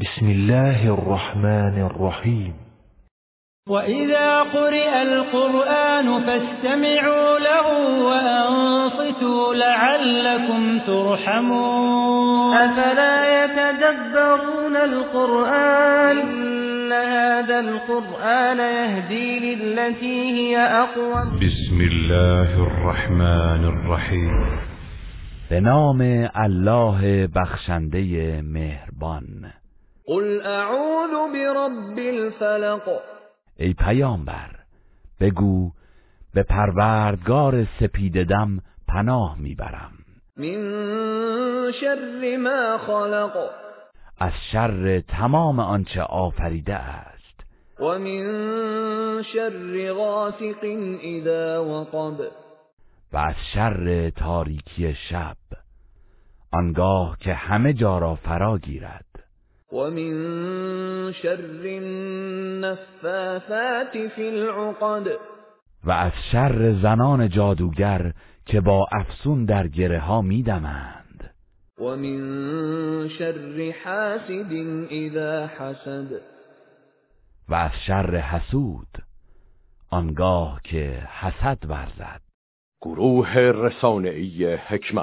بسم الله الرحمن الرحیم. وَإِذَا قُرِئَ الْقُرْآنُ فَاسْتَمِعُوا لَهُ وَأَنصِتُوا لَعَلَّكُمْ تُرْحَمُونَ. أَفَلَا يَتَدَبَّرُونَ الْقُرْآنَ؟ إِنَّ هَذَا الْقُرْآنَ يَهْدِي لِلَّتِي هِيَ أَقْوَمُ. بسم الله الرحمن الرحیم. به نام الله بخشنده مهربان. قُلْ أَعُوذُ بِرَبِّ الْفَلَقِ. ای پیامبر بگو به پروردگار سپیده دم پناه میبرم. من شر ما خلق. از شر تمام آنچه آفریده است. و من شر غاسق اذا وقب. و از شر تاریکی شب آنگاه که همه جا را فرا گیرد. وَمِن شَرِّ النَّفَّاثَاتِ فِي الْعُقَدِ. و از شر زنان جادوگر که با افسون در گره ها میدمند. وَمِن شَرِّ حَاسِدٍ إِذَا حَسَدَ. و از شر حسود آنگاه که حسد ورزد. گروه رسانه‌ای حکمت.